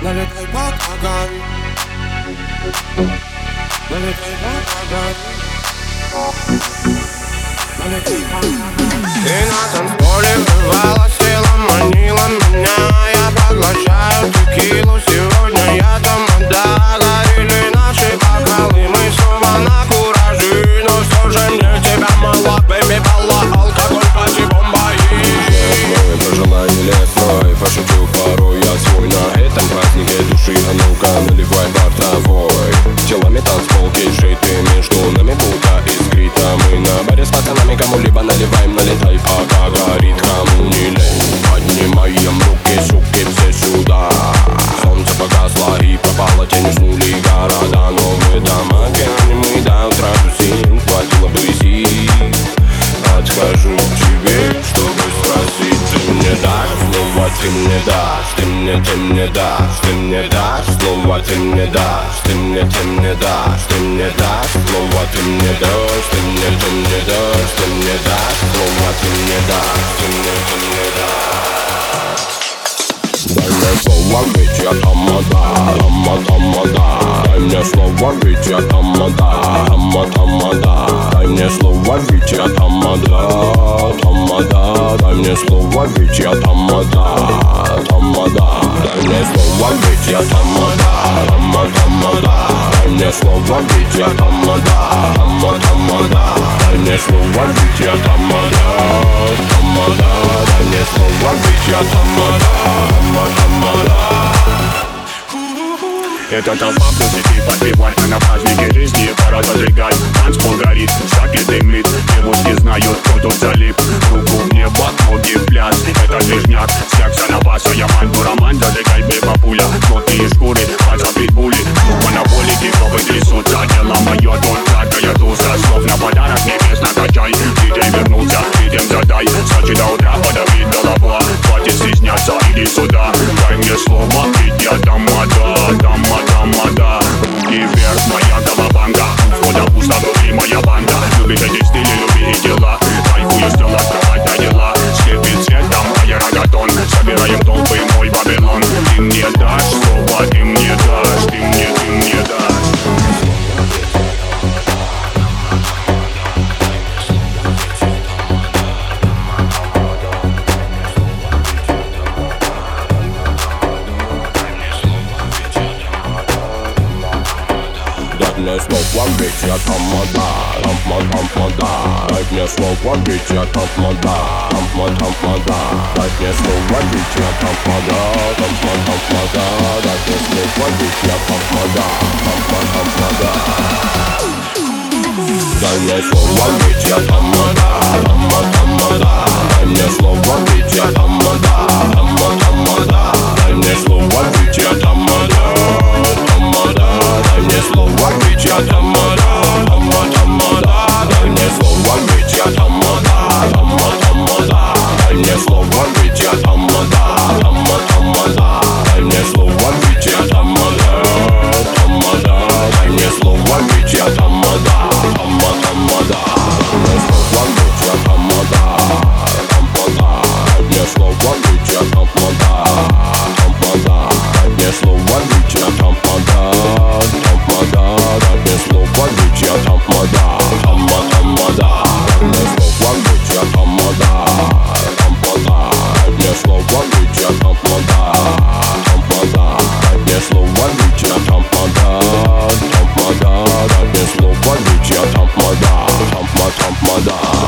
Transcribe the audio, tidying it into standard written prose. Налетай под огонь. Налетай под огонь. Налетай под огонь. И на танцполе бывало, сила манила меня. Я поглощаю текилу, сегодня я тамада. Горели наши бокалы, мы снова на кураже. Но все же мне тебя мало, бэби, мало. Алкоголь, пати, бомба и... Пожелание лесной, пошутил порой я свой на этом празднике души. А ну-ка, наливай бортовой. Телами танцпол, кейджей, ты между нами будто искрита. Мы на баре с пацанами кому-либо наливаем, налетай, пока горит, кому не лень. Поднимаем руки, суки, все сюда. Солнце погасло и попало тень, уснули города. Но мы дома пьяны, мы до утра тусим, хватило бы сил. Отхожу к тебе, чтобы спросить, ты мне дашь слово, ты мне дашь, ты мне дашь, ты мне дашь слово, ты мне дашь, ты мне дашь, ты мне дашь слово, ты мне дашь, ты мне дашь слово, ты мне дашь. Дай мне слово, ведь я тамада, тамада. Дай мне слово, ведь я тамада, тамада. Дай мне слово, ведь я тамада, тамада. Дай мне слово, ведь я тамада, тамада. Дай мне слово, ведь я тамада, тамада. Дай мне слово, ведь я тамада, тамада. Дай мне слово, ведь я тамада, тамада. Дай мне слово, ведь я тамада, тамада. Это толпа музыки подпевай, а на празднике жизни пора зажигать. Танцпол горит, саки дымит, девушки знают, кто тут залип. Руку в небо, ноги в пляс, это движняк, секса на басу, я манту-роман, зажигай, бей, бабуля. Плотные шкуры, паца, питбули, моноболики, копы трясутся. Дело мое, тут сладкая туса, слов на подарок небес накачай. Диджей вернулся, ритм задай, сочи до утра, подавить голова. Хватит стесняться, иди сюда, дай мне слово, ведь я тамада, тамада. Тамада, руки вверх, моя колобанга. Входа пусто, внутри моя банда. Любит эти стили, люби и дела. Кайфую с тела, кровать надела. Слепит цветом аэрогатон. Собираем толпы, мой Вавилон. Ты мне дашь слово, ты мне дашь. Ты мне дашь. Дай мне слово, ведь я тамада, тамада. Дай мне слово, ведь я тамада, тамада. Дай мне слово, ведь я тамада, тамада. Дай мне слово, ведь я тамада, тамада. Дай мне слово, ведь я тамада, тамада. Дай мне слово, ведь я тамада, тамада. Дай мне слово, ведь я тамада. Дай мне слово, ведь я тамада, тамада. Дай мне слово, ведь я тамада, тамада. Дай мне слово, ведь я тамада, тамада. Дай мне слово, ведь я тамада, тамада. Дай мне слово, ведь я тамада, тамада. Дай мне слово, ведь я тамада, тамада. Дай мне слово, ведь я тамада, тамада. Дай мне слово, ведь я тамада. Тамада.